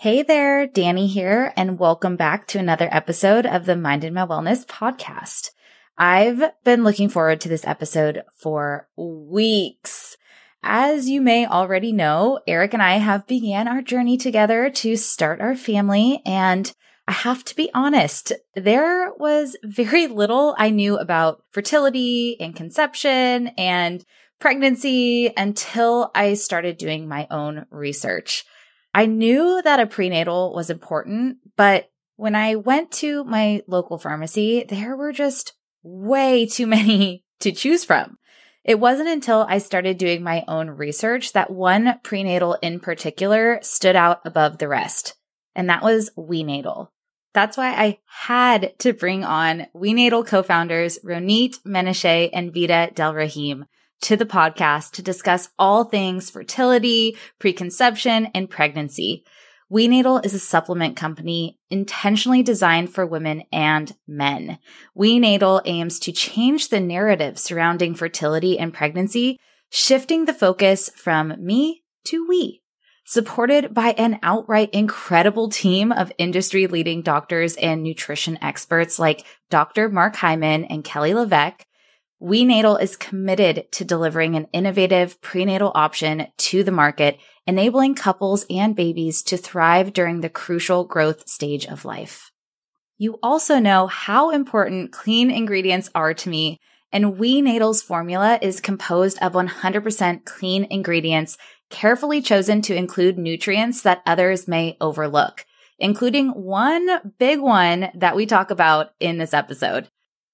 Hey there, Dani here, and welcome back to another episode of the Minded My Wellness podcast. I've been looking forward to this episode for weeks. As you may already know, Eric and I have began our journey together to start our family, and I have to be honest, there was very little I knew about fertility and conception and pregnancy until I started doing my own research. I knew that a prenatal was important, but when I went to my local pharmacy, there were just way too many to choose from. It wasn't until I started doing my own research that one prenatal in particular stood out above the rest, and that was WeNatal. That's why I had to bring on WeNatal co-founders Ronit Menashe and Vida Delrahim to the podcast to discuss all things fertility, preconception, and pregnancy. WeNatal is a supplement company intentionally designed for women and men. WeNatal aims to change the narrative surrounding fertility and pregnancy, shifting the focus from me to we. Supported by an outright incredible team of industry-leading doctors and nutrition experts like Dr. Mark Hyman and Kelly LeVeque, WeNatal is committed to delivering an innovative prenatal option to the market, enabling couples and babies to thrive during the crucial growth stage of life. You also know how important clean ingredients are to me, and WeNatal's formula is composed of 100% clean ingredients carefully chosen to include nutrients that others may overlook, including one big one that we talk about in this episode.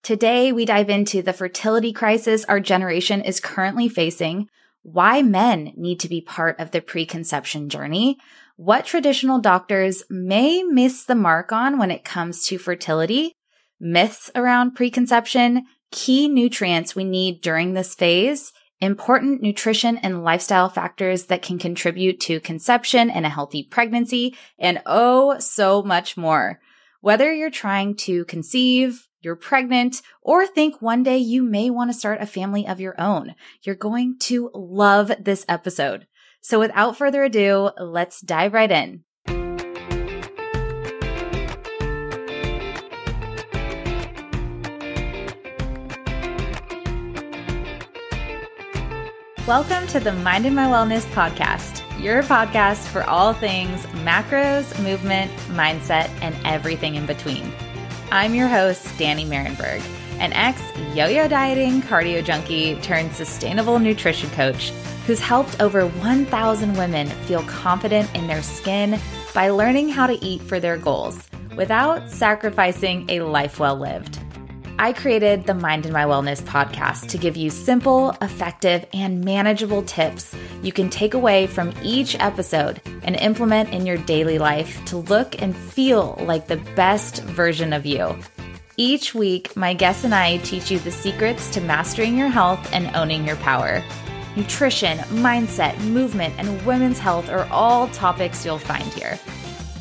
Today, we dive into the fertility crisis our generation is currently facing, why men need to be part of the preconception journey, what traditional doctors may miss the mark on when it comes to fertility, myths around preconception, key nutrients we need during this phase, important nutrition and lifestyle factors that can contribute to conception and a healthy pregnancy, and oh, so much more. Whether you're trying to conceive, you're pregnant, or think one day you may want to start a family of your own, you're going to love this episode. So without further ado, let's dive right in. Welcome to the Minded My Wellness podcast, your podcast for all things macros, movement, mindset, and everything in between. I'm your host, Dani Marenberg, an ex-yo-yo dieting cardio junkie turned sustainable nutrition coach who's helped over 1,000 women feel confident in their skin by learning how to eat for their goals without sacrificing a life well lived. I created the Minded My Wellness podcast to give you simple, effective, and manageable tips you can take away from each episode and implement in your daily life to look and feel like the best version of you. Each week, my guests and I teach you the secrets to mastering your health and owning your power. Nutrition, mindset, movement, and women's health are all topics you'll find here.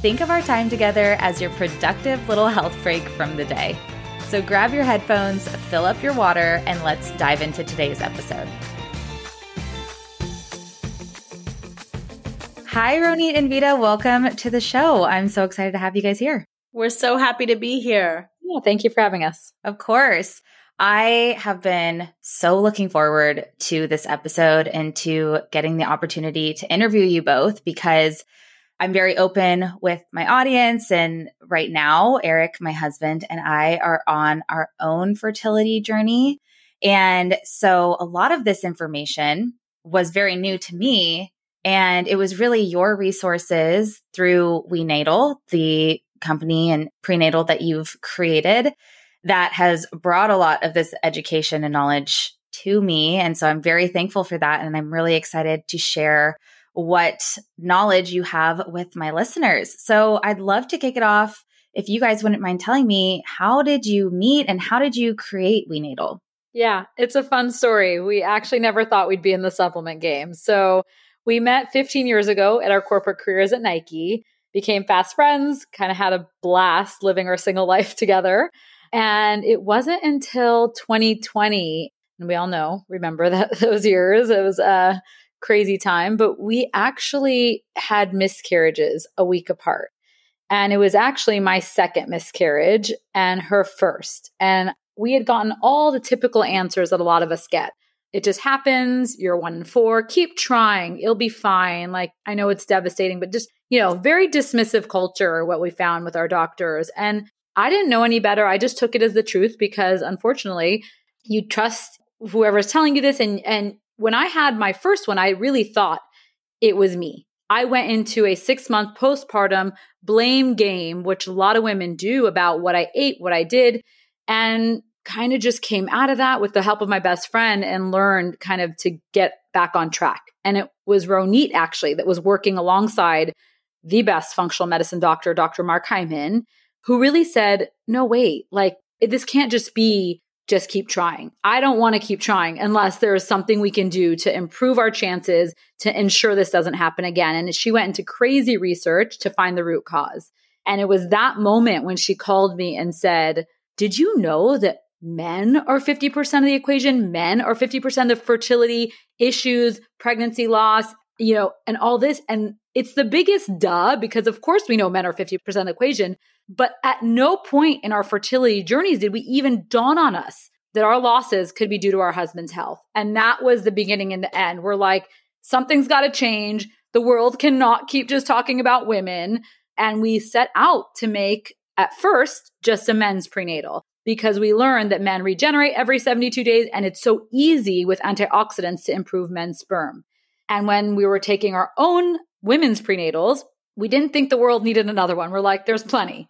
Think of our time together as your productive little health break from the day. So grab your headphones, fill up your water, and let's dive into today's episode. Hi, Ronit and Vida. Welcome to the show. I'm so excited to have you guys here. We're so happy to be here. Yeah, thank you for having us. Of course. I have been so looking forward to this episode and to getting the opportunity to interview you both because I'm very open with my audience, and right now, Eric, my husband, and I are on our own fertility journey, and so a lot of this information was very new to me, and it was really your resources through WeNatal, the company and prenatal that you've created, that has brought a lot of this education and knowledge to me, and so I'm very thankful for that, and I'm really excited to share what knowledge you have with my listeners. So I'd love to kick it off. If you guys wouldn't mind telling me, how did you meet and how did you create WeNatal? Yeah, it's a fun story. We actually never thought we'd be in the supplement game. So we met 15 years ago at our corporate careers at Nike, became fast friends, kind of had a blast living our single life together. And it wasn't until 2020, and we all remember those years, it was crazy time, but we actually had miscarriages a week apart. And it was actually my second miscarriage and her first. And we had gotten all the typical answers that a lot of us get. It just happens. You're 1 in 4. Keep trying. It'll be fine. Like, I know it's devastating, but just, you know, very dismissive culture, what we found with our doctors. And I didn't know any better. I just took it as the truth because, unfortunately, you trust whoever's telling you this. And when I had my first one, I really thought it was me. I went into a 6-month postpartum blame game, which a lot of women do about what I ate, what I did, and kind of just came out of that with the help of my best friend and learned kind of to get back on track. And it was Ronit actually that was working alongside the best functional medicine doctor, Dr. Mark Hyman, who really said, no, wait, like this can't just be, just keep trying. I don't want to keep trying unless there is something we can do to improve our chances to ensure this doesn't happen again. And she went into crazy research to find the root cause. And it was that moment when she called me and said, did you know that men are 50% of the equation? Men are 50% of fertility issues, pregnancy loss, you know, and all this. And it's the biggest duh, because of course we know men are 50% of the equation, but at no point in our fertility journeys did we even dawn on us that our losses could be due to our husband's health. And that was the beginning and the end. We're like, something's got to change. The world cannot keep just talking about women. And we set out to make, at first, just a men's prenatal, because we learned that men regenerate every 72 days. And it's so easy with antioxidants to improve men's sperm. And when we were taking our own women's prenatals, we didn't think the world needed another one. We're like, there's plenty.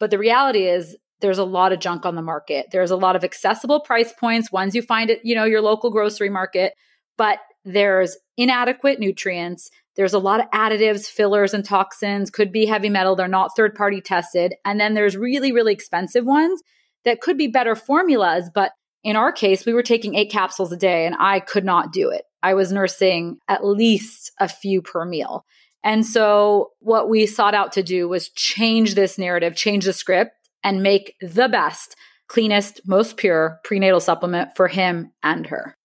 But the reality is there's a lot of junk on the market. There's a lot of accessible price points, ones you find at, you know, your local grocery market, but there's inadequate nutrients. There's a lot of additives, fillers, and toxins, could be heavy metal. They're not third-party tested. And then there's really, really expensive ones that could be better formulas. But in our case, we were taking 8 capsules a day and I could not do it. I was nursing at least a few per meal. And so what we sought out to do was change this narrative, change the script, and make the best, cleanest, most pure prenatal supplement for him and her.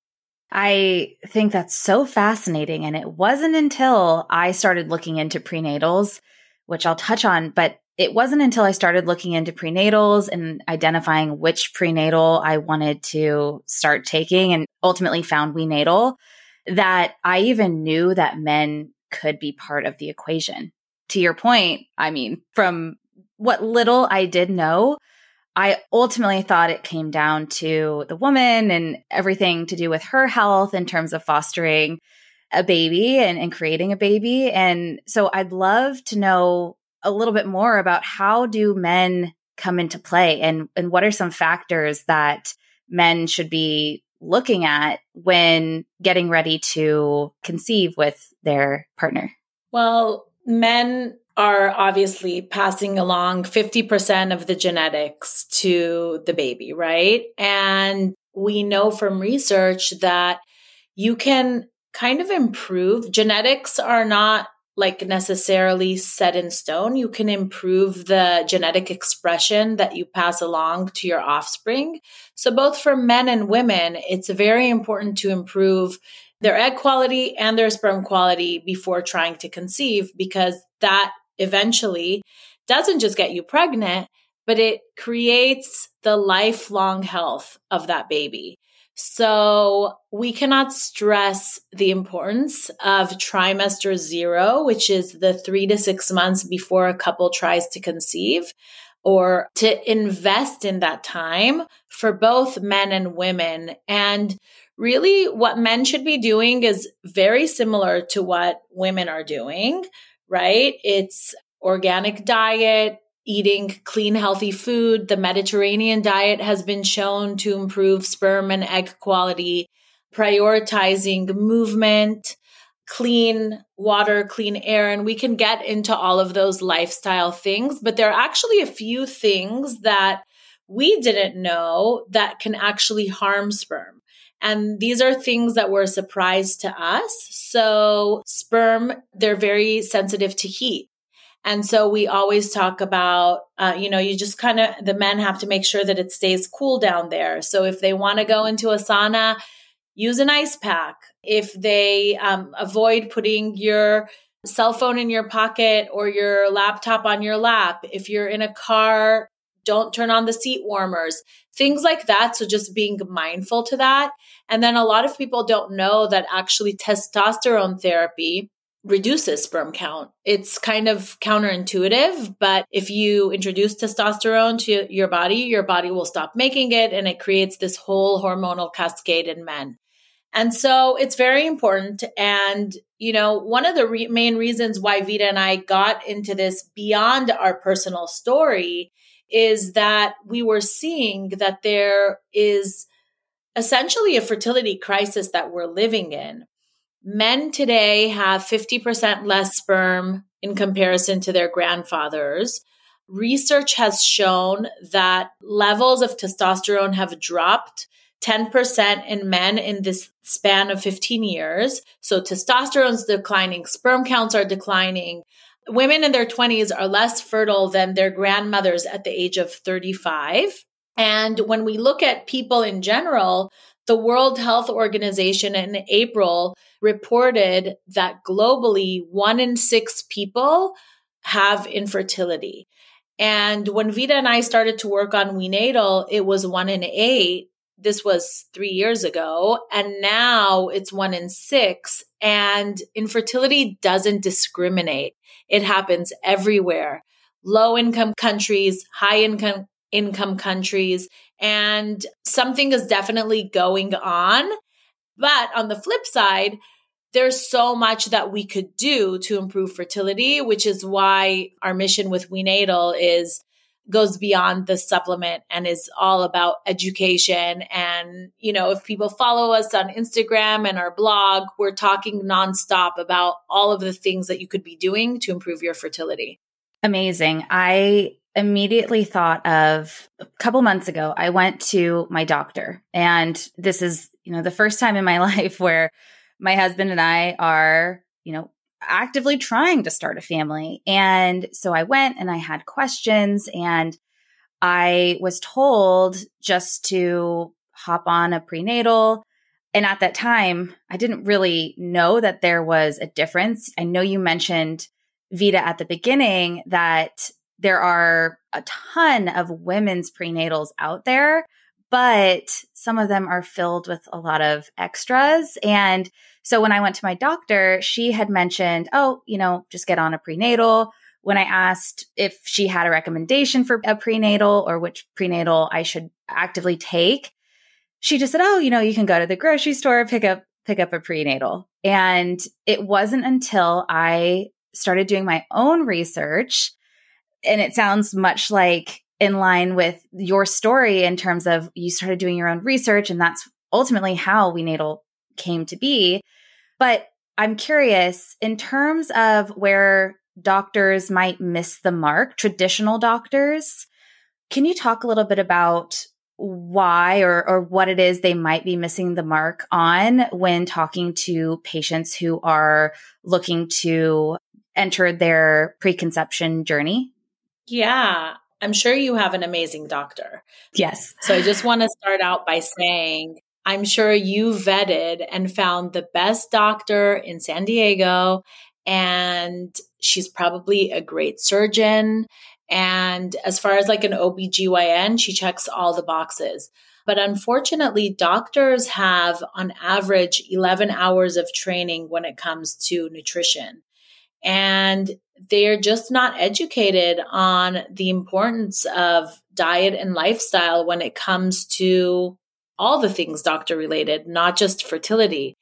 I think that's so fascinating. And it wasn't until I started looking into prenatals, which I'll touch on, but it wasn't until I started looking into prenatals and identifying which prenatal I wanted to start taking and ultimately found WeNatal that I even knew that men could be part of the equation. To your point, I mean, from what little I did know, I ultimately thought it came down to the woman and everything to do with her health in terms of fostering a baby and creating a baby. And so I'd love to know a little bit more about how do men come into play and what are some factors that men should be looking at when getting ready to conceive with their partner? Well, men are obviously passing along 50% of the genetics to the baby, right? And we know from research that you can kind of improve. Genetics are not like necessarily set in stone. You can improve the genetic expression that you pass along to your offspring. So both for men and women, it's very important to improve their egg quality and their sperm quality before trying to conceive, because that eventually doesn't just get you pregnant, but it creates the lifelong health of that baby. So we cannot stress the importance of trimester 0, which is the 3 to 6 months before a couple tries to conceive, or to invest in that time for both men and women. And really what men should be doing is very similar to what women are doing, right? It's organic diet, eating clean, healthy food. The Mediterranean diet has been shown to improve sperm and egg quality, prioritizing movement, clean water, clean air. And we can get into all of those lifestyle things, but there are actually a few things that we didn't know that can actually harm sperm. And these are things that were a surprise to us. So sperm, they're very sensitive to heat. And so we always talk about, you just kind of, the men have to make sure that it stays cool down there. So if they want to go into a sauna, use an ice pack. If they avoid putting your cell phone in your pocket or your laptop on your lap, if you're in a car, don't turn on the seat warmers, things like that. So just being mindful to that. And then a lot of people don't know that actually testosterone therapy reduces sperm count. It's kind of counterintuitive, but if you introduce testosterone to your body will stop making it, and it creates this whole hormonal cascade in men. And so it's very important. And, you know, one of the main reasons why Vida and I got into this beyond our personal story is that we were seeing that there is essentially a fertility crisis that we're living in. Men today have 50% less sperm in comparison to their grandfathers. Research has shown that levels of testosterone have dropped 10% in men in this span of 15 years. So testosterone's declining, sperm counts are declining. Women in their 20s are less fertile than their grandmothers at the age of 35. And when we look at people in general, the World Health Organization in April reported that globally, 1 in 6 people have infertility. And when Vida and I started to work on WeNatal, it was 1 in 8. This was 3 years ago. And now it's 1 in 6. And infertility doesn't discriminate. It happens everywhere. Low-income countries, high-income countries, and something is definitely going on. But on the flip side, there's so much that we could do to improve fertility, which is why our mission with WeNatal goes beyond the supplement and is all about education. And, you know, if people follow us on Instagram and our blog, we're talking nonstop about all of the things that you could be doing to improve your fertility. Amazing. I immediately thought of a couple months ago, I went to my doctor, and this is, you know, the first time in my life where my husband and I are, you know, actively trying to start a family. And so I went and I had questions, and I was told just to hop on a prenatal. And at that time, I didn't really know that there was a difference. I know you mentioned, Vida, at the beginning that there are a ton of women's prenatals out there, but some of them are filled with a lot of extras. And so when I went to my doctor, she had mentioned, oh, you know, just get on a prenatal. When I asked if she had a recommendation for a prenatal or which prenatal I should actively take, she just said, oh, you know, you can go to the grocery store, pick up a prenatal. And it wasn't until I started doing my own research, and it sounds much like in line with your story in terms of you started doing your own research, and that's ultimately how WeNatal came to be. But I'm curious, in terms of where doctors might miss the mark, traditional doctors, can you talk a little bit about why or what it is they might be missing the mark on when talking to patients who are looking to enter their preconception journey? Yeah. I'm sure you have an amazing doctor. Yes. So I just want to start out by saying, I'm sure you vetted and found the best doctor in San Diego, and she's probably a great surgeon. And as far as like an OBGYN, she checks all the boxes. But unfortunately, doctors have on average 11 hours of training when it comes to nutrition. And they're just not educated on the importance of diet and lifestyle when it comes to all the things doctor related, not just fertility.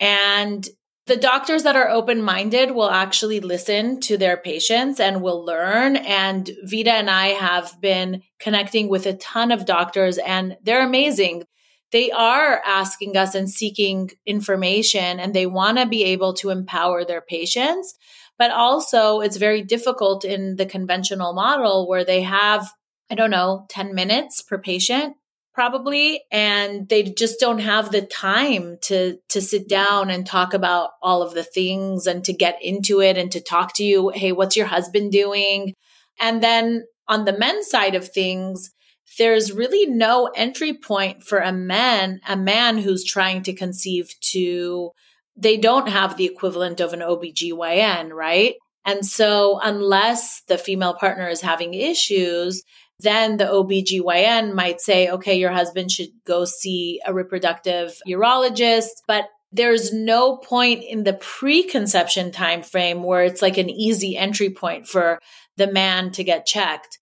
And the doctors that are open-minded will actually listen to their patients and will learn. And Vida and I have been connecting with a ton of doctors, and they're amazing. They are asking us and seeking information, and they want to be able to empower their patients. But also, it's very difficult in the conventional model where they have, 10 minutes per patient probably, and they just don't have the time to sit down and talk about all of the things and to get into it and to talk to you, hey, what's your husband doing? And then on the men's side of things, there's really no entry point for a man who's trying to conceive to, they don't have the equivalent of an OBGYN, right? And so unless the female partner is having issues, then the OBGYN might say, okay, your husband should go see a reproductive urologist. But there's no point in the preconception timeframe where it's like an easy entry point for the man to get checked.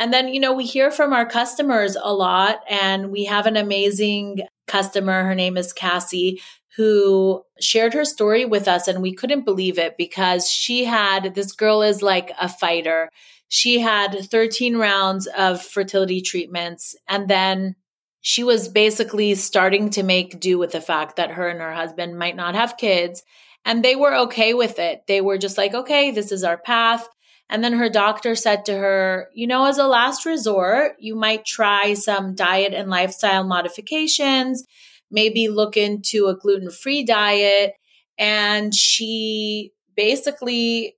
And then, you know, we hear from our customers a lot, and we have an amazing customer. Her name is Cassie, who shared her story with us, and we couldn't believe it because this girl is like a fighter. She had 13 rounds of fertility treatments, and then she was basically starting to make do with the fact that her and her husband might not have kids, and they were okay with it. They were just like, okay, this is our path. And then her doctor said to her, you know, as a last resort, you might try some diet and lifestyle modifications, maybe look into a gluten-free diet. And she basically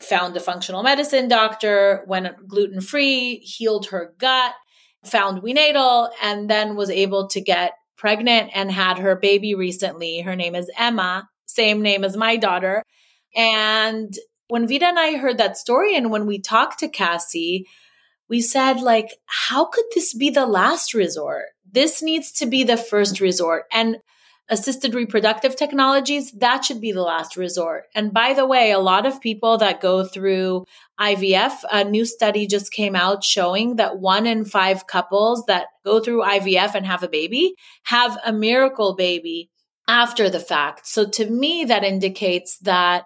found a functional medicine doctor, went gluten-free, healed her gut, found WeNatal, and then was able to get pregnant and had her baby recently. Her name is Emma, same name as my daughter. And when Vida and I heard that story, and when we talked to Cassie, we said, like, how could this be the last resort? This needs to be the first resort. And assisted reproductive technologies, that should be the last resort. And by the way, a lot of people that go through IVF, a new study just came out showing that 1 in 5 couples that go through IVF and have a baby have a miracle baby after the fact. So to me, that indicates that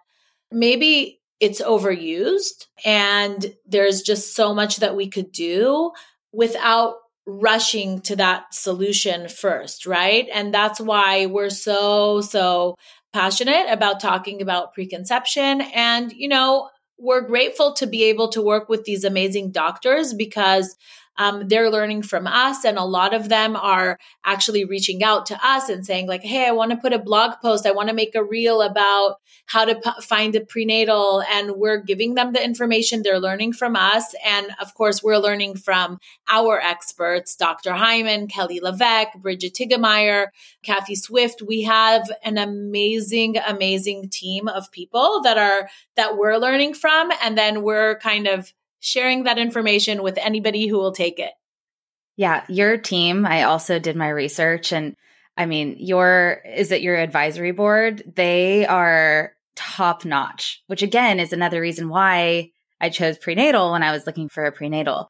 maybe it's overused and there's just so much that we could do without rushing to that solution first, right? And that's why we're so passionate about talking about preconception. And, you know, we're grateful to be able to work with these amazing doctors because they're learning from us. And a lot of them are actually reaching out to us and saying like, hey, I want to put a blog post. I want to make a reel about how to find a prenatal. And we're giving them the information. They're learning from us. And of course, we're learning from our experts, Dr. Hyman, Kelly LeVeque, Bridget Tiggemeyer, Kathy Swift. We have an amazing, amazing team of people that we're learning from. And then we're kind of sharing that information with anybody who will take it. Yeah. Your team, I also did my research, and I mean, your advisory board? They are top notch, which again is another reason why I chose prenatal when I was looking for a prenatal.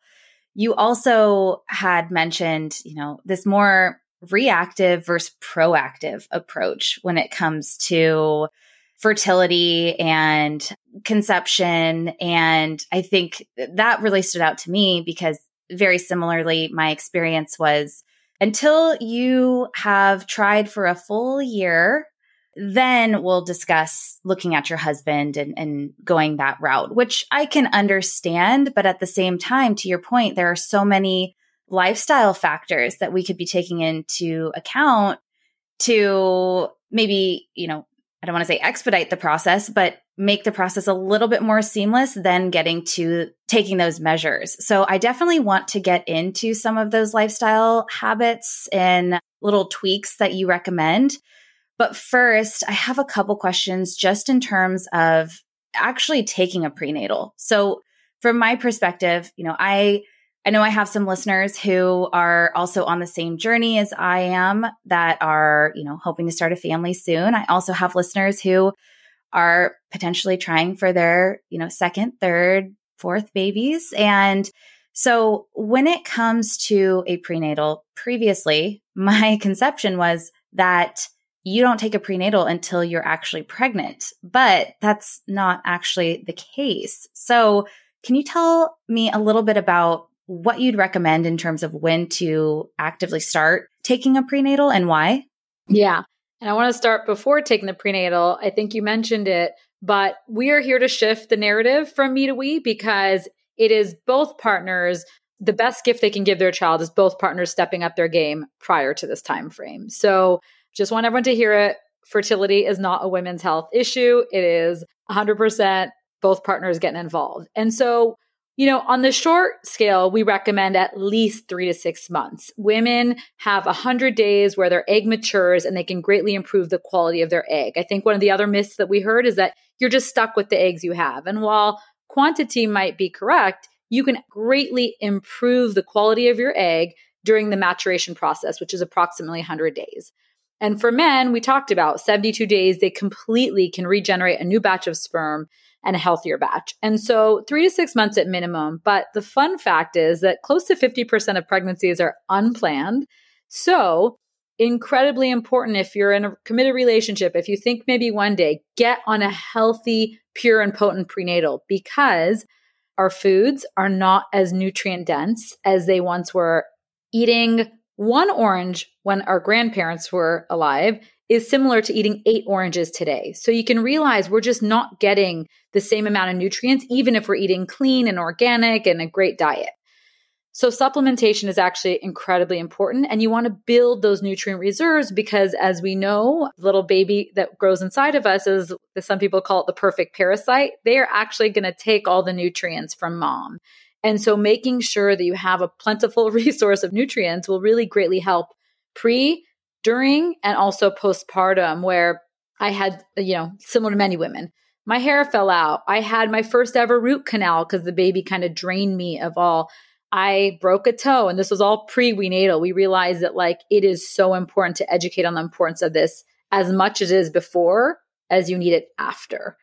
You also had mentioned, you know, this more reactive versus proactive approach when it comes to fertility and conception. And I think that really stood out to me because very similarly, my experience was until you have tried for a full year, then we'll discuss looking at your husband and going that route, which I can understand. But at the same time, to your point, there are so many lifestyle factors that we could be taking into account to maybe, you know, I don't want to say expedite the process, but make the process a little bit more seamless than getting to taking those measures. So I definitely want to get into some of those lifestyle habits and little tweaks that you recommend. But first, I have a couple questions just in terms of actually taking a prenatal. So from my perspective, you know, I know I have some listeners who are also on the same journey as I am that are, you know, hoping to start a family soon. I also have listeners who are potentially trying for their, you know, second, third, fourth babies. And so when it comes to a prenatal, previously, my conception was that you don't take a prenatal until you're actually pregnant, but that's not actually the case. So can you tell me a little bit about what you'd recommend in terms of when to actively start taking a prenatal and why? Yeah. And I want to start before taking the prenatal. I think you mentioned it, but we are here to shift the narrative from me to we because it is both partners. The best gift they can give their child is both partners stepping up their game prior to this time frame. So just want everyone to hear it. Fertility is not a women's health issue. It is 100% both partners getting involved. And so You know, on the short scale, we recommend at least 3 to 6 months. Women have 100 days where their egg matures and they can greatly improve the quality of their egg. I think one of the other myths that we heard is that you're just stuck with the eggs you have. And while quantity might be correct, you can greatly improve the quality of your egg during the maturation process, which is approximately 100 days. And for men, we talked about 72 days, they completely can regenerate a new batch of sperm and a healthier batch. And so 3 to 6 months at minimum. But the fun fact is that close to 50% of pregnancies are unplanned. So incredibly important if you're in a committed relationship, if you think maybe one day, get on a healthy, pure and potent prenatal, because our foods are not as nutrient dense as they once were. Eating one orange when our grandparents were alive is similar to eating 8 oranges today. So you can realize we're just not getting the same amount of nutrients, even if we're eating clean and organic and a great diet. So supplementation is actually incredibly important. And you want to build those nutrient reserves because, as we know, the little baby that grows inside of us is, as some people call it, the perfect parasite. They are actually going to take all the nutrients from mom. And so making sure that you have a plentiful resource of nutrients will really greatly help pre, during, and also postpartum, where I had, you know, similar to many women, my hair fell out. I had my first ever root canal because the baby kind of drained me of all. I broke a toe, and this was all pre-WeNatal. We realized that, like, it is so important to educate on the importance of this as much as it is before as you need it after.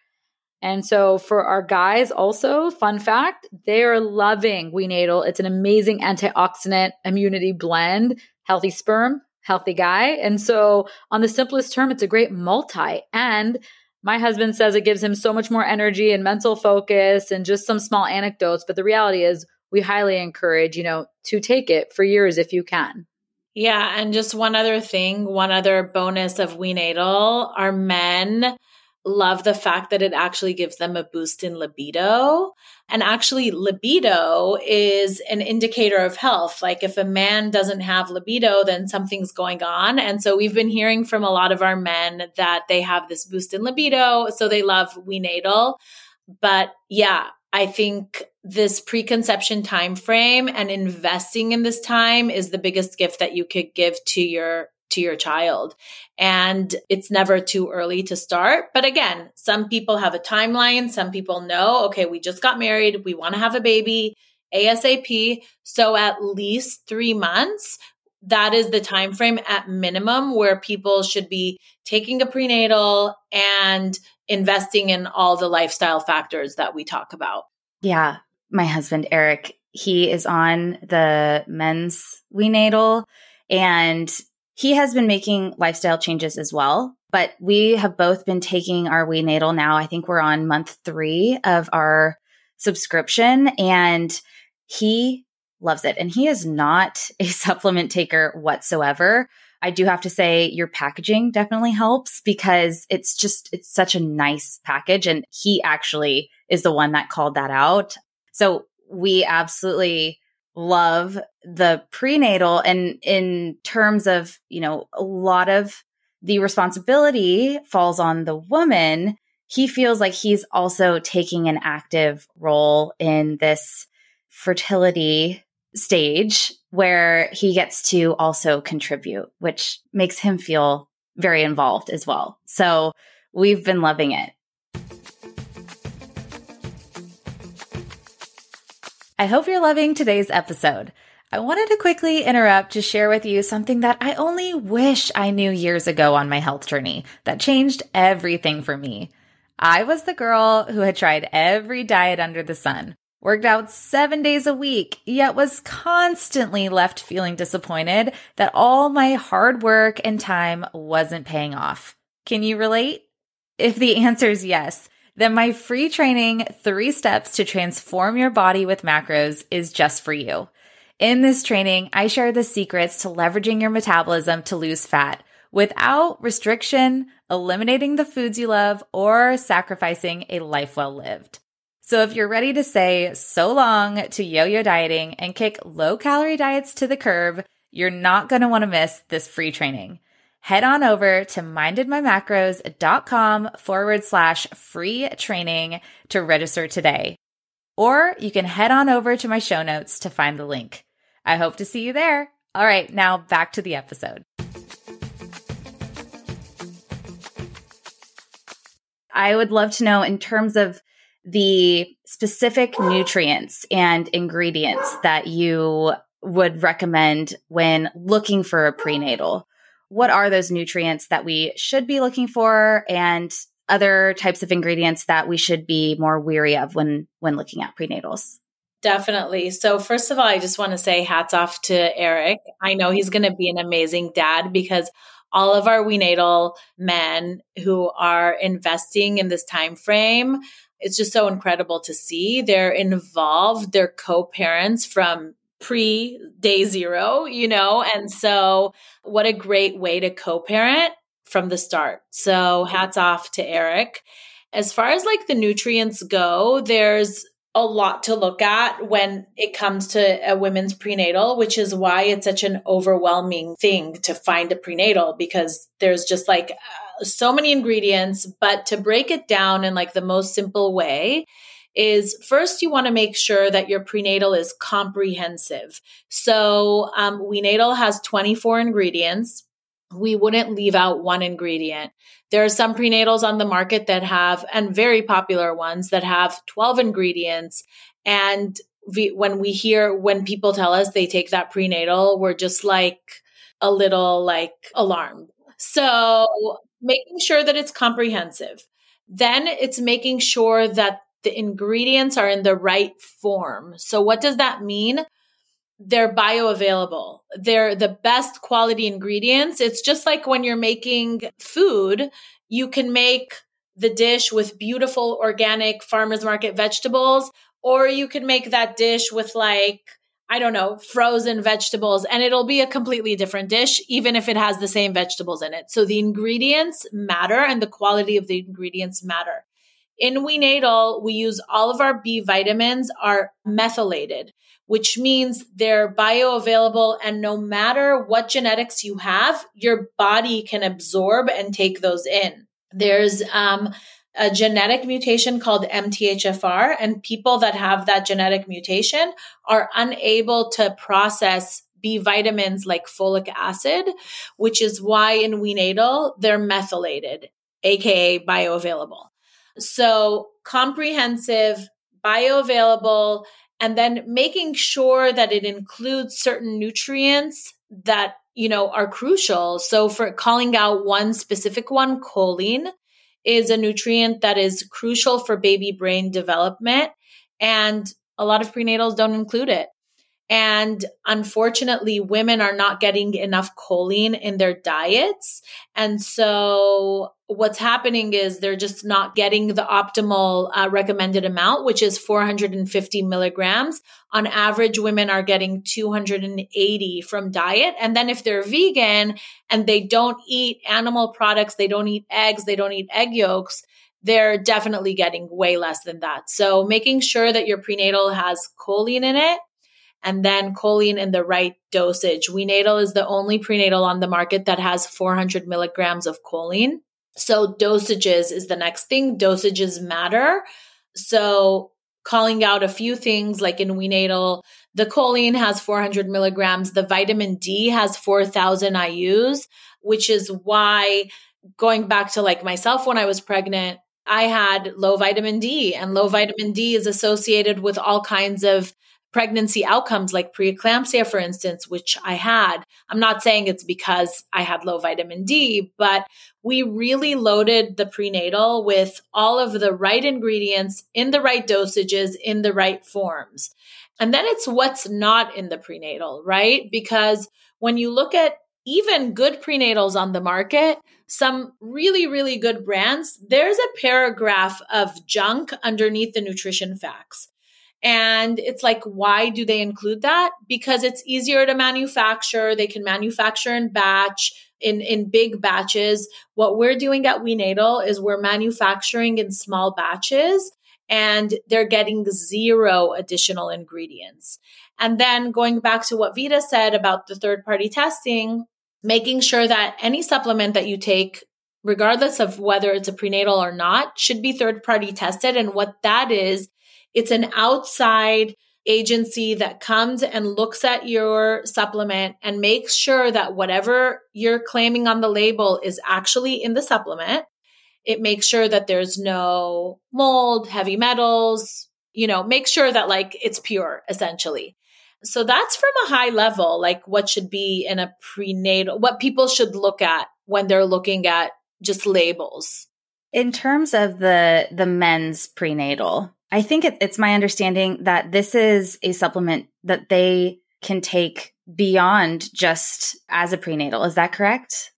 And so for our guys also, fun fact, they're loving WeNatal. It's an amazing antioxidant immunity blend, healthy sperm, healthy guy. And so on the simplest term, it's a great multi. And my husband says it gives him so much more energy and mental focus and just some small anecdotes. But the reality is we highly encourage, you know, to take it for years if you can. Yeah. And just one other thing, one other bonus of WeNatal, our men love the fact that it actually gives them a boost in libido. And actually, libido is an indicator of health. Like, if a man doesn't have libido, then something's going on. And so we've been hearing from a lot of our men that they have this boost in libido. So they love WeNatal. But yeah, I think this preconception time frame and investing in this time is the biggest gift that you could give to your child. And it's never too early to start. But again, some people have a timeline. Some people know, okay, we just got married. We want to have a baby ASAP. So at least 3 months, that is the time frame at minimum where people should be taking a prenatal and investing in all the lifestyle factors that we talk about. Yeah. My husband, Eric, he is on the men's WeNatal, and he has been making lifestyle changes as well, but we have both been taking our WeNatal now. I think we're on month 3 of our subscription, and he loves it. And he is not a supplement taker whatsoever. I do have to say your packaging definitely helps, because it's such a nice package. And he actually is the one that called that out. So we absolutely love the prenatal. And in terms of, you know, a lot of the responsibility falls on the woman, he feels like he's also taking an active role in this fertility stage where he gets to also contribute, which makes him feel very involved as well. So we've been loving it. I hope you're loving today's episode. I wanted to quickly interrupt to share with you something that I only wish I knew years ago on my health journey that changed everything for me. I was the girl who had tried every diet under the sun, worked out 7 days a week, yet was constantly left feeling disappointed that all my hard work and time wasn't paying off. Can you relate? If the answer is yes, then my free training, 3 Steps to Transform Your Body with Macros, is just for you. In this training, I share the secrets to leveraging your metabolism to lose fat without restriction, eliminating the foods you love, or sacrificing a life well lived. So if you're ready to say so long to yo-yo dieting and kick low-calorie diets to the curb, you're not going to want to miss this free training. Head on over to mindedmymacros.com/free training to register today. Or you can head on over to my show notes to find the link. I hope to see you there. All right, now back to the episode. I would love to know, in terms of the specific nutrients and ingredients that you would recommend when looking for a prenatal, what are those nutrients that we should be looking for and other types of ingredients that we should be more wary of when looking at prenatals? Definitely. So first of all, I just want to say hats off to Eric. I know he's going to be an amazing dad, because all of our WeNatal men who are investing in this time frame, it's just so incredible to see. They're involved, they're co-parents from pre-day zero, you know, and so what a great way to co-parent from the start. So hats off to Eric. As far as like the nutrients go, there's a lot to look at when it comes to a women's prenatal, which is why it's such an overwhelming thing to find a prenatal, because there's just like so many ingredients. But to break it down in like the most simple way is, first, you want to make sure that your prenatal is comprehensive. So WeNatal has 24 ingredients. We wouldn't leave out one ingredient. There are some prenatals on the market that have, and very popular ones that have 12 ingredients. And when people tell us they take that prenatal, we're just like a little like alarmed. So making sure that it's comprehensive. Then it's making sure that the ingredients are in the right form. So what does that mean? They're bioavailable. They're the best quality ingredients. It's just like when you're making food, you can make the dish with beautiful organic farmers market vegetables, or you can make that dish with like, I don't know, frozen vegetables, and it'll be a completely different dish, even if it has the same vegetables in it. So the ingredients matter, and the quality of the ingredients matter. In WeNatal, we use all of our B vitamins are methylated, which means they're bioavailable, and no matter what genetics you have, your body can absorb and take those in. There's a genetic mutation called MTHFR, and people that have that genetic mutation are unable to process B vitamins like folic acid, which is why in WeNatal, they're methylated, aka bioavailable. So comprehensive, bioavailable, and then making sure that it includes certain nutrients that, you know, are crucial. So for calling out one specific one, choline is a nutrient that is crucial for baby brain development, and a lot of prenatals don't include it. And unfortunately, women are not getting enough choline in their diets. And so what's happening is they're just not getting the optimal recommended amount, which is 450 milligrams. On average, women are getting 280 from diet. And then if they're vegan and they don't eat animal products, they don't eat eggs, they don't eat egg yolks, they're definitely getting way less than that. So making sure that your prenatal has choline in it, and then choline in the right dosage. WeNatal is the only prenatal on the market that has 400 milligrams of choline. So dosages is the next thing. Dosages matter. So calling out a few things, like in WeNatal, the choline has 400 milligrams. The vitamin D has 4,000 IUs, which is why, going back to like myself when I was pregnant, I had low vitamin D, and low vitamin D is associated with all kinds of pregnancy outcomes, like preeclampsia, for instance, which I had. I'm not saying it's because I had low vitamin D, but we really loaded the prenatal with all of the right ingredients in the right dosages, in the right forms. And then it's what's not in the prenatal, right? Because when you look at even good prenatals on the market, some really, really good brands, there's a paragraph of junk underneath the nutrition facts. And it's like, why do they include that? Because it's easier to manufacture. They can manufacture in batch, in big batches. What we're doing at WeNatal is we're manufacturing in small batches, and they're getting zero additional ingredients. And then going back to what Vida said about the third-party testing, making sure that any supplement that you take, regardless of whether it's a prenatal or not, should be third-party tested. And what that It's an outside agency that comes and looks at your supplement and makes sure that whatever you're claiming on the label is actually in the supplement. It makes sure that there's no mold, heavy metals, make sure that it's pure essentially. So that's from a high level, what should be in a prenatal, what people should look at when they're looking at just labels. In terms of the men's prenatal, I think it's my understanding that this is a supplement that they can take beyond just as a prenatal. Is that correct?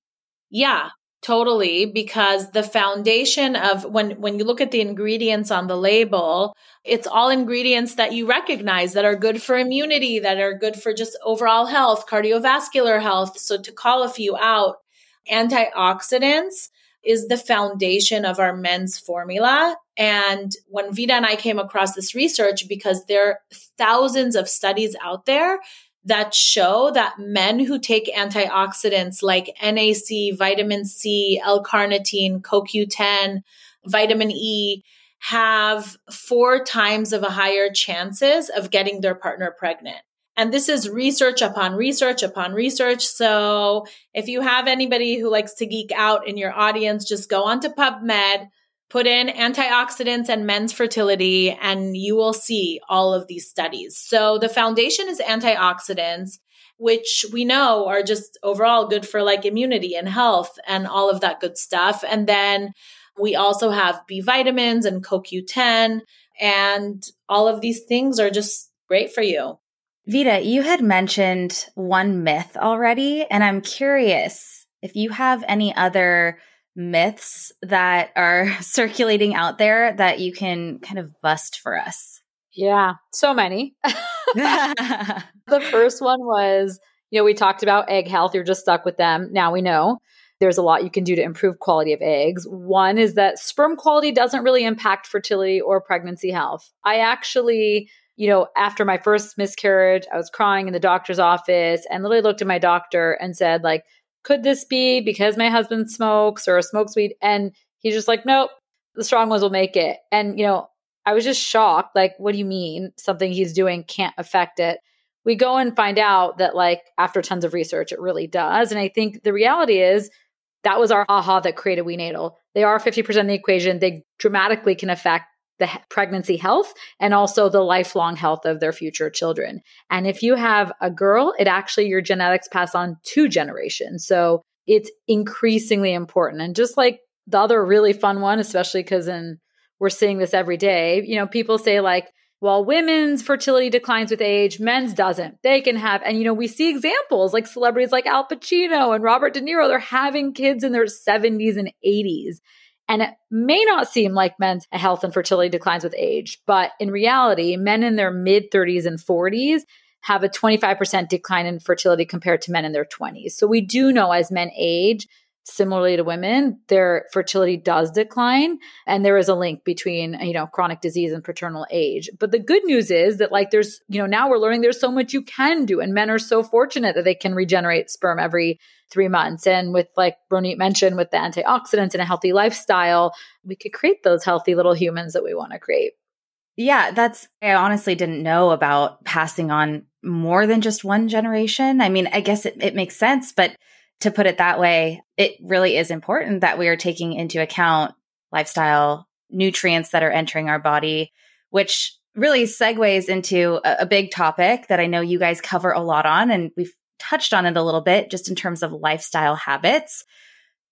Yeah, totally. Because the foundation of when you look at the ingredients on the label, it's all ingredients that you recognize that are good for immunity, that are good for just overall health, cardiovascular health. So to call a few out, antioxidants is the foundation of our men's formula. And when Vida and I came across this research, because there are thousands of studies out there that show that men who take antioxidants like NAC, vitamin C, L-carnitine, CoQ10, vitamin E, have 4 times of a higher chances of getting their partner pregnant. And this is research upon research upon research. So if you have anybody who likes to geek out in your audience, just go onto PubMed, put in antioxidants and men's fertility, and you will see all of these studies. So the foundation is antioxidants, which we know are just overall good for immunity and health and all of that good stuff. And then we also have B vitamins and CoQ10, and all of these things are just great for you. Vida, you had mentioned one myth already, and I'm curious if you have any other myths that are circulating out there that you can kind of bust for us. Yeah, so many. The first one was, we talked about egg health. You're just stuck with them. Now we know there's a lot you can do to improve quality of eggs. One is that sperm quality doesn't really impact fertility or pregnancy health. I actually... after my first miscarriage, I was crying in the doctor's office and literally looked at my doctor and said, could this be because my husband smokes or smokes weed? And he's just like, nope, the strong ones will make it. And, I was just shocked. What do you mean something he's doing can't affect it? We go and find out that after tons of research, it really does. And I think the reality is that was our aha that created WeNatal. They are 50% of the equation. They dramatically can affect the pregnancy health and also the lifelong health of their future children. And if you have a girl, it actually, your genetics pass on 2 generations. So it's increasingly important. And just the other really fun one, especially because we're seeing this every day, people say well, women's fertility declines with age, men's doesn't. They can have, and we see examples like celebrities like Al Pacino and Robert De Niro, they're having kids in their 70s and 80s. And it may not seem like men's health and fertility declines with age, but in reality, men in their mid-30s and 40s have a 25% decline in fertility compared to men in their 20s. So we do know as men age, similarly to women, their fertility does decline. And there is a link between, chronic disease and paternal age. But the good news is that there's, now we're learning there's so much you can do. And men are so fortunate that they can regenerate sperm every 3 months. And with Ronit mentioned, with the antioxidants and a healthy lifestyle, we could create those healthy little humans that we want to create. Yeah, I honestly didn't know about passing on more than just 1 generation. I mean, I guess it makes sense, but to put it that way, it really is important that we are taking into account lifestyle, nutrients that are entering our body, which really segues into a big topic that I know you guys cover a lot on, and we've touched on it a little bit just in terms of lifestyle habits.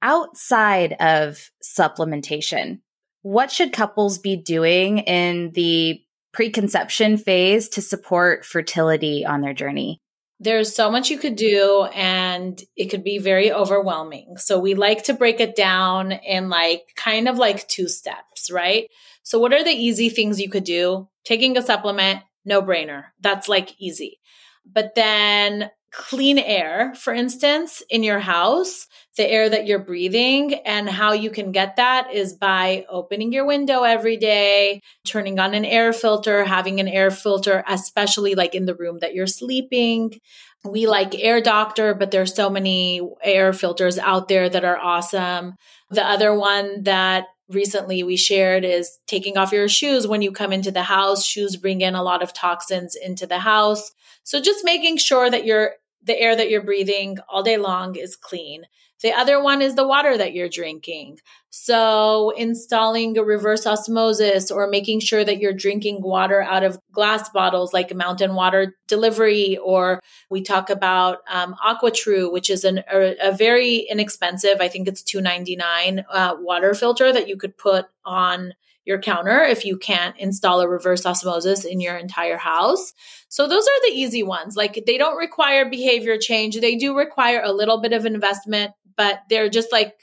Outside of supplementation, what should couples be doing in the preconception phase to support fertility on their journey? There's so much you could do, and it could be very overwhelming. So we like to break it down in kind of 2 steps, right? So what are the easy things you could do? Taking a supplement, no brainer. That's easy. But then clean air, for instance, in your house, the air that you're breathing, and how you can get that is by opening your window every day, turning on an air filter, having an air filter, especially in the room that you're sleeping. We like Air Doctor, but there's so many air filters out there that are awesome. The other one that recently we shared is taking off your shoes when you come into the house. Shoes bring in a lot of toxins into the house. So just making sure that the air that you're breathing all day long is clean. The other one is the water that you're drinking. So installing a reverse osmosis or making sure that you're drinking water out of glass bottles like Mountain Water Delivery, or we talk about AquaTrue, which is a very inexpensive, I think it's $2.99 water filter that you could put on your counter if you can't install a reverse osmosis in your entire house. So those are the easy ones. Like, they don't require behavior change. They do require a little bit of investment, but they're just like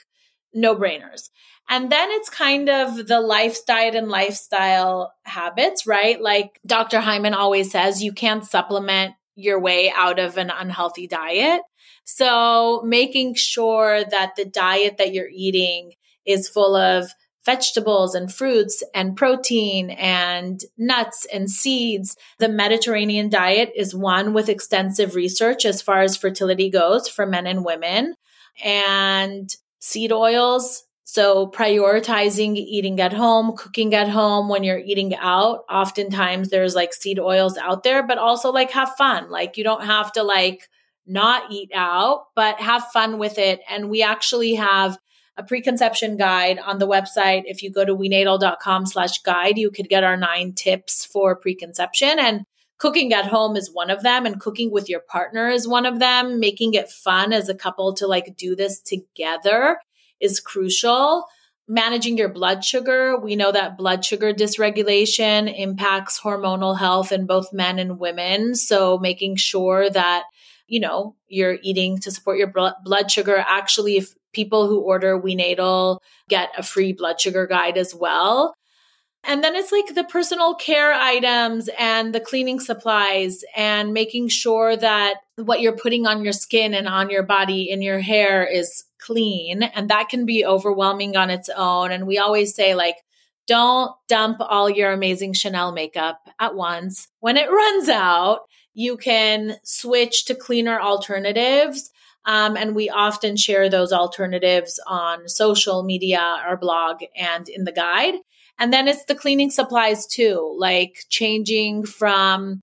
no-brainers. And then it's kind of the lifestyle habits, right? Like Dr. Hyman always says, you can't supplement your way out of an unhealthy diet. So making sure that the diet that you're eating is full of vegetables and fruits and protein and nuts and seeds. The Mediterranean diet is one with extensive research as far as fertility goes for men and women, and seed oils. So prioritizing eating at home, cooking at home when you're eating out. Oftentimes there's like seed oils out there, but also like have fun. Like, you don't have to like not eat out, but have fun with it. And we actually have a preconception guide on the website. If you go to wenatal.com/guide, you could get our 9 tips for preconception, and cooking at home is one of them, and cooking with your partner is one of them. Making it fun as a couple to like do this together is crucial. Managing your blood sugar. We know that blood sugar dysregulation impacts hormonal health in both men and women. So making sure that, you know, you're eating to support your blood sugar. Actually, if people who order WeNatal get a free blood sugar guide as well. And then it's like the personal care items and the cleaning supplies and making sure that what you're putting on your skin and on your body and your hair is clean. And that can be overwhelming on its own. And we always say, like, don't dump all your amazing Chanel makeup at once. When it runs out, you can switch to cleaner alternatives. And we often share those alternatives on social media, our blog, and in the guide. And then it's the cleaning supplies too, like changing from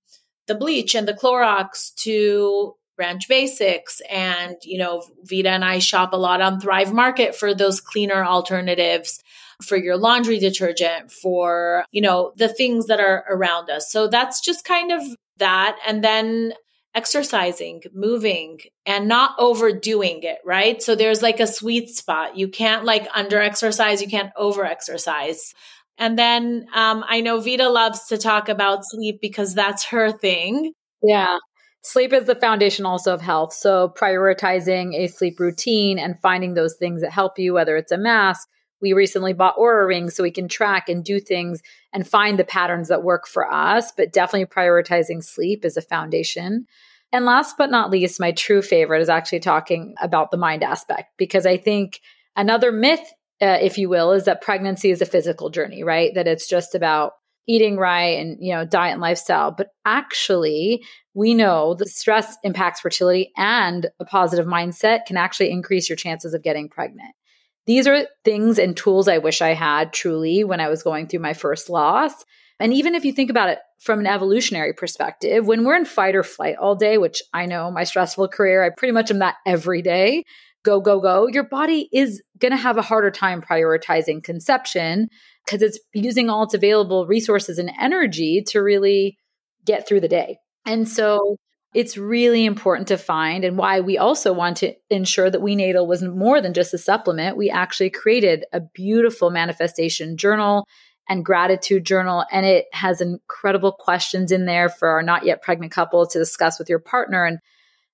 the bleach and the Clorox to Ranch Basics. And, you know, Vida and I shop a lot on Thrive Market for those cleaner alternatives for your laundry detergent, for, you know, the things that are around us. So that's just kind of that. And then exercising, moving, and not overdoing it, right? So there's like a sweet spot. You can't like under-exercise, you can't over-exercise. And then I know Vida loves to talk about sleep because that's her thing. Yeah. Sleep is the foundation also of health. So prioritizing a sleep routine and finding those things that help you, whether it's a mask. We recently bought Oura rings so we can track and do things and find the patterns that work for us, but definitely prioritizing sleep is a foundation. And last but not least, my true favorite is actually talking about the mind aspect, because I think another myth, if you will, is that pregnancy is a physical journey, right? That it's just about eating right and, you know, diet and lifestyle. But actually, we know that stress impacts fertility, and a positive mindset can actually increase your chances of getting pregnant. These are things and tools I wish I had truly when I was going through my first loss. And even if you think about it from an evolutionary perspective, when we're in fight or flight all day, which I know my stressful career, I pretty much am that every day, go, go, go, your body is going to have a harder time prioritizing conception because it's using all its available resources and energy to really get through the day. And so it's really important to find, and why we also want to ensure that WeNatal was more than just a supplement. We actually created a beautiful manifestation journal and gratitude journal, and it has incredible questions in there for our not yet pregnant couples to discuss with your partner. And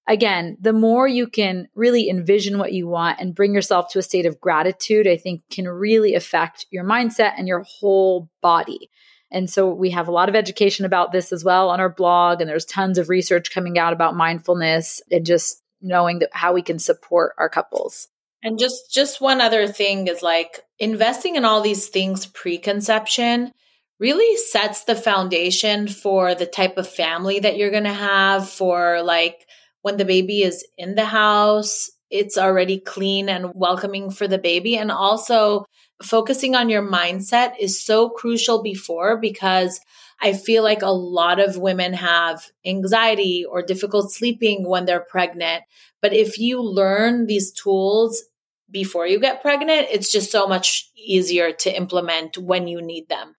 again, the more you can really envision what you want and bring yourself to a state of gratitude, I think can really affect your mindset and your whole body. And so we have a lot of education about this as well on our blog, and there's tons of research coming out about mindfulness and just knowing that how we can support our couples. And just one other thing is like investing in all these things preconception really sets the foundation for the type of family that you're going to have, for like when the baby is in the house, it's already clean and welcoming for the baby. And also focusing on your mindset is so crucial before, because I feel like a lot of women have anxiety or difficult sleeping when they're pregnant. But if you learn these tools before you get pregnant, it's just so much easier to implement when you need them.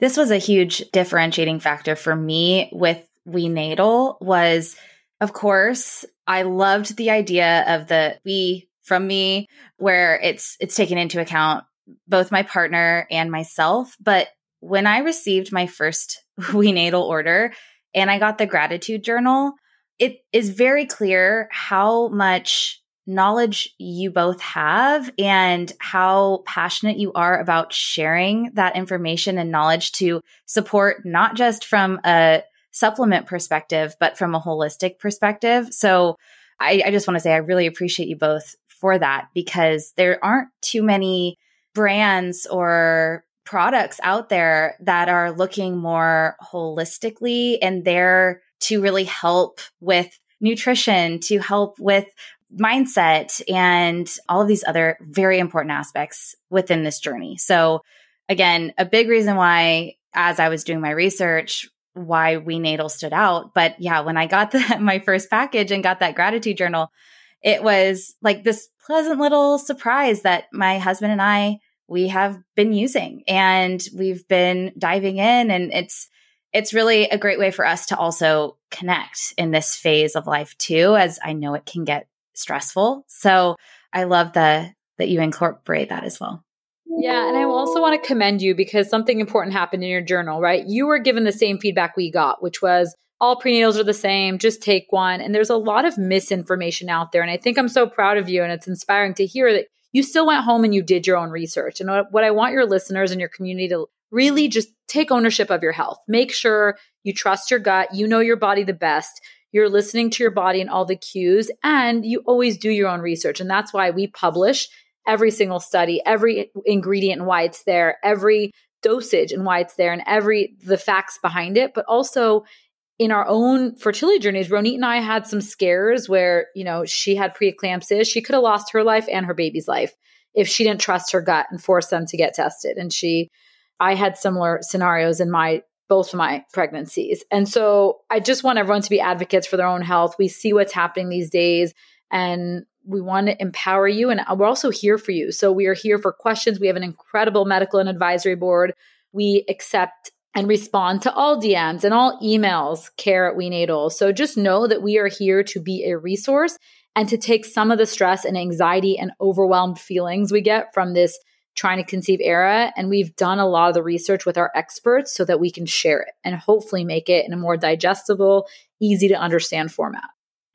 This was a huge differentiating factor for me with WeNatal was, of course, I loved the idea of the we from me, where it's taken into account both my partner and myself. But when I received my first WeNatal order and I got the gratitude journal, it is very clear how much knowledge you both have and how passionate you are about sharing that information and knowledge to support, not just from a supplement perspective, but from a holistic perspective. So I just want to say I really appreciate you both for that, because there aren't too many brands or products out there that are looking more holistically and there to really help with nutrition, to help with mindset and all of these other very important aspects within this journey. So again, a big reason why, as I was doing my research, why WeNatal stood out. But yeah, when I got my first package and got that gratitude journal, it was like this pleasant little surprise that my husband and I, we have been using and we've been diving in. And it's really a great way for us to also connect in this phase of life too, as I know it can get stressful. So I love that you incorporate that as well. Yeah. And I also want to commend you because something important happened in your journal, right? You were given the same feedback we got, which was all prenatals are the same, just take one. And there's a lot of misinformation out there. And I think I'm so proud of you. And it's inspiring to hear that you still went home and you did your own research. And what I want your listeners and your community to really just take ownership of your health. Make sure you trust your gut. You know your body the best. You're listening to your body and all the cues, and you always do your own research. And that's why we publish every single study, every ingredient and why it's there, every dosage and why it's there, and the facts behind it. But also in our own fertility journeys, Ronit and I had some scares where, she had preeclampsia. She could have lost her life and her baby's life if she didn't trust her gut and force them to get tested. And I had similar scenarios in both of my pregnancies. And so I just want everyone to be advocates for their own health. We see what's happening these days and we want to empower you. And we're also here for you. So we are here for questions. We have an incredible medical and advisory board. We accept and respond to all DMs and all emails, care@WeNatal. So just know that we are here to be a resource and to take some of the stress and anxiety and overwhelmed feelings we get from this trying to conceive era. And we've done a lot of the research with our experts so that we can share it and hopefully make it in a more digestible, easy to understand format.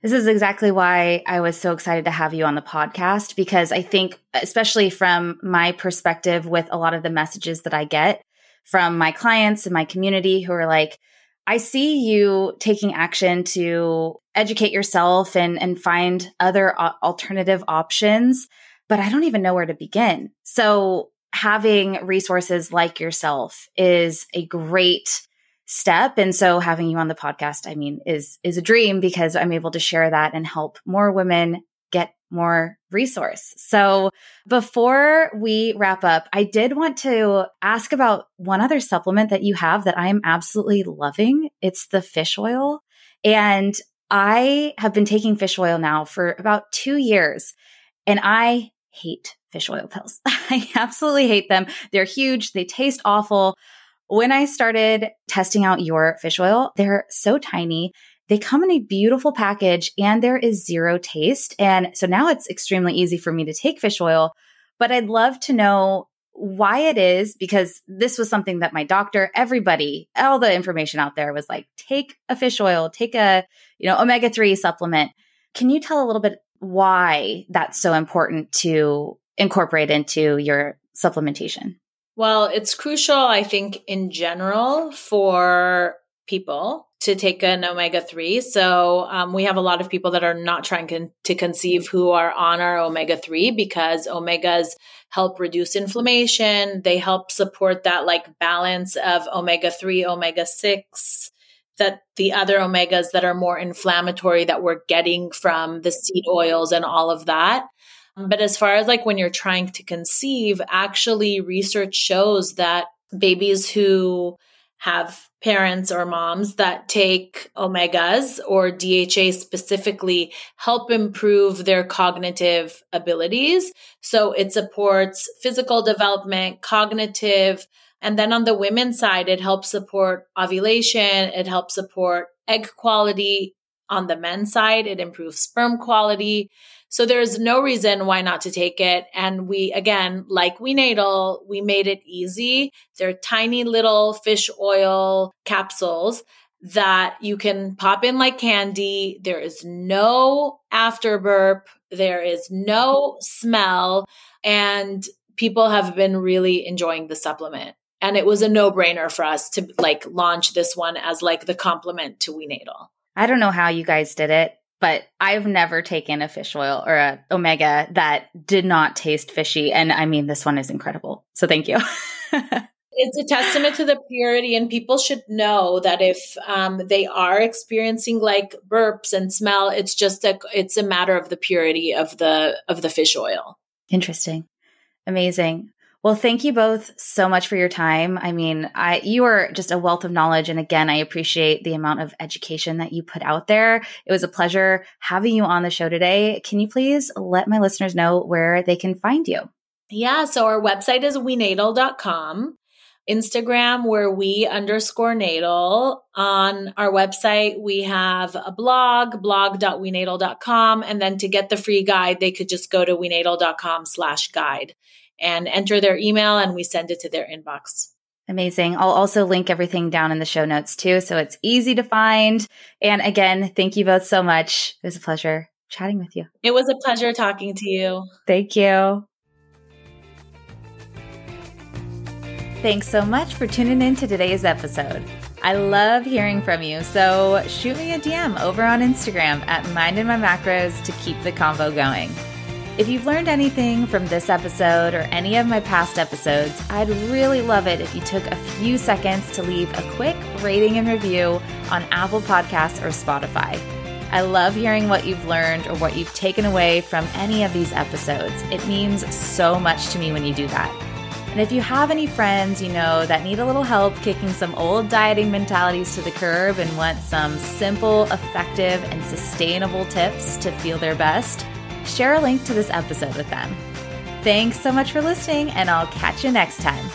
This is exactly why I was so excited to have you on the podcast, because I think, especially from my perspective with a lot of the messages that I get from my clients and my community who are like, I see you taking action to educate yourself and find other alternative options, but I don't even know where to begin. So having resources like yourself is a great step. And so having you on the podcast, is a dream, because I'm able to share that and help more women get more resource. So before we wrap up, I did want to ask about one other supplement that you have that I'm absolutely loving. It's the fish oil. And I have been taking fish oil now for about 2 years. And I hate fish oil pills. I absolutely hate them. They're huge. They taste awful. When I started testing out your fish oil, they're so tiny. They come in a beautiful package and there is zero taste. And so now it's extremely easy for me to take fish oil, but I'd love to know why it is, because this was something that my doctor, everybody, all the information out there was like, take a fish oil, take a, omega-3 supplement. Can you tell a little bit why that's so important to incorporate into your supplementation? Well, it's crucial, I think, in general for people to take an omega-3. So we have a lot of people that are not trying to conceive who are on our omega-3, because omegas help reduce inflammation. They help support that balance of omega-3, omega-6, that the other omegas that are more inflammatory that we're getting from the seed oils and all of that. But as far as like when you're trying to conceive, actually research shows that babies who have parents or moms that take omegas or DHA specifically help improve their cognitive abilities. So it supports physical development, cognitive. And then on the women's side, it helps support ovulation. It helps support egg quality. On the men's side, it improves sperm quality. So there's no reason why not to take it. And we, again, like WeNatal, we made it easy. They're tiny little fish oil capsules that you can pop in like candy. There is no after burp. There is no smell. And people have been really enjoying the supplement. And it was a no-brainer for us to like launch this one as like the complement to WeNatal. I don't know how you guys did it, but I've never taken a fish oil or a omega that did not taste fishy. And I mean, this one is incredible. So thank you. It's a testament to the purity, and people should know that if they are experiencing like burps and smell, it's just it's a matter of the purity of the fish oil. Interesting. Amazing. Well, thank you both so much for your time. I mean, you are just a wealth of knowledge. And again, I appreciate the amount of education that you put out there. It was a pleasure having you on the show today. Can you please let my listeners know where they can find you? Yeah. So our website is wenatal.com. Instagram, where we_natal. On our website, we have a blog.wenatal.com. And then to get the free guide, they could just go to wenatal.com/guide. and enter their email, and we send it to their inbox. Amazing. I'll also link everything down in the show notes too, so it's easy to find. And again, thank you both so much. It was a pleasure chatting with you. It was a pleasure talking to you. Thank you. Thanks so much for tuning in to today's episode. I love hearing from you, so shoot me a DM over on Instagram at MindInMyMacros to keep the convo going. If you've learned anything from this episode or any of my past episodes, I'd really love it if you took a few seconds to leave a quick rating and review on Apple Podcasts or Spotify. I love hearing what you've learned or what you've taken away from any of these episodes. It means so much to me when you do that. And if you have any friends you know that need a little help kicking some old dieting mentalities to the curb and want some simple, effective, and sustainable tips to feel their best, share a link to this episode with them. Thanks so much for listening, and I'll catch you next time.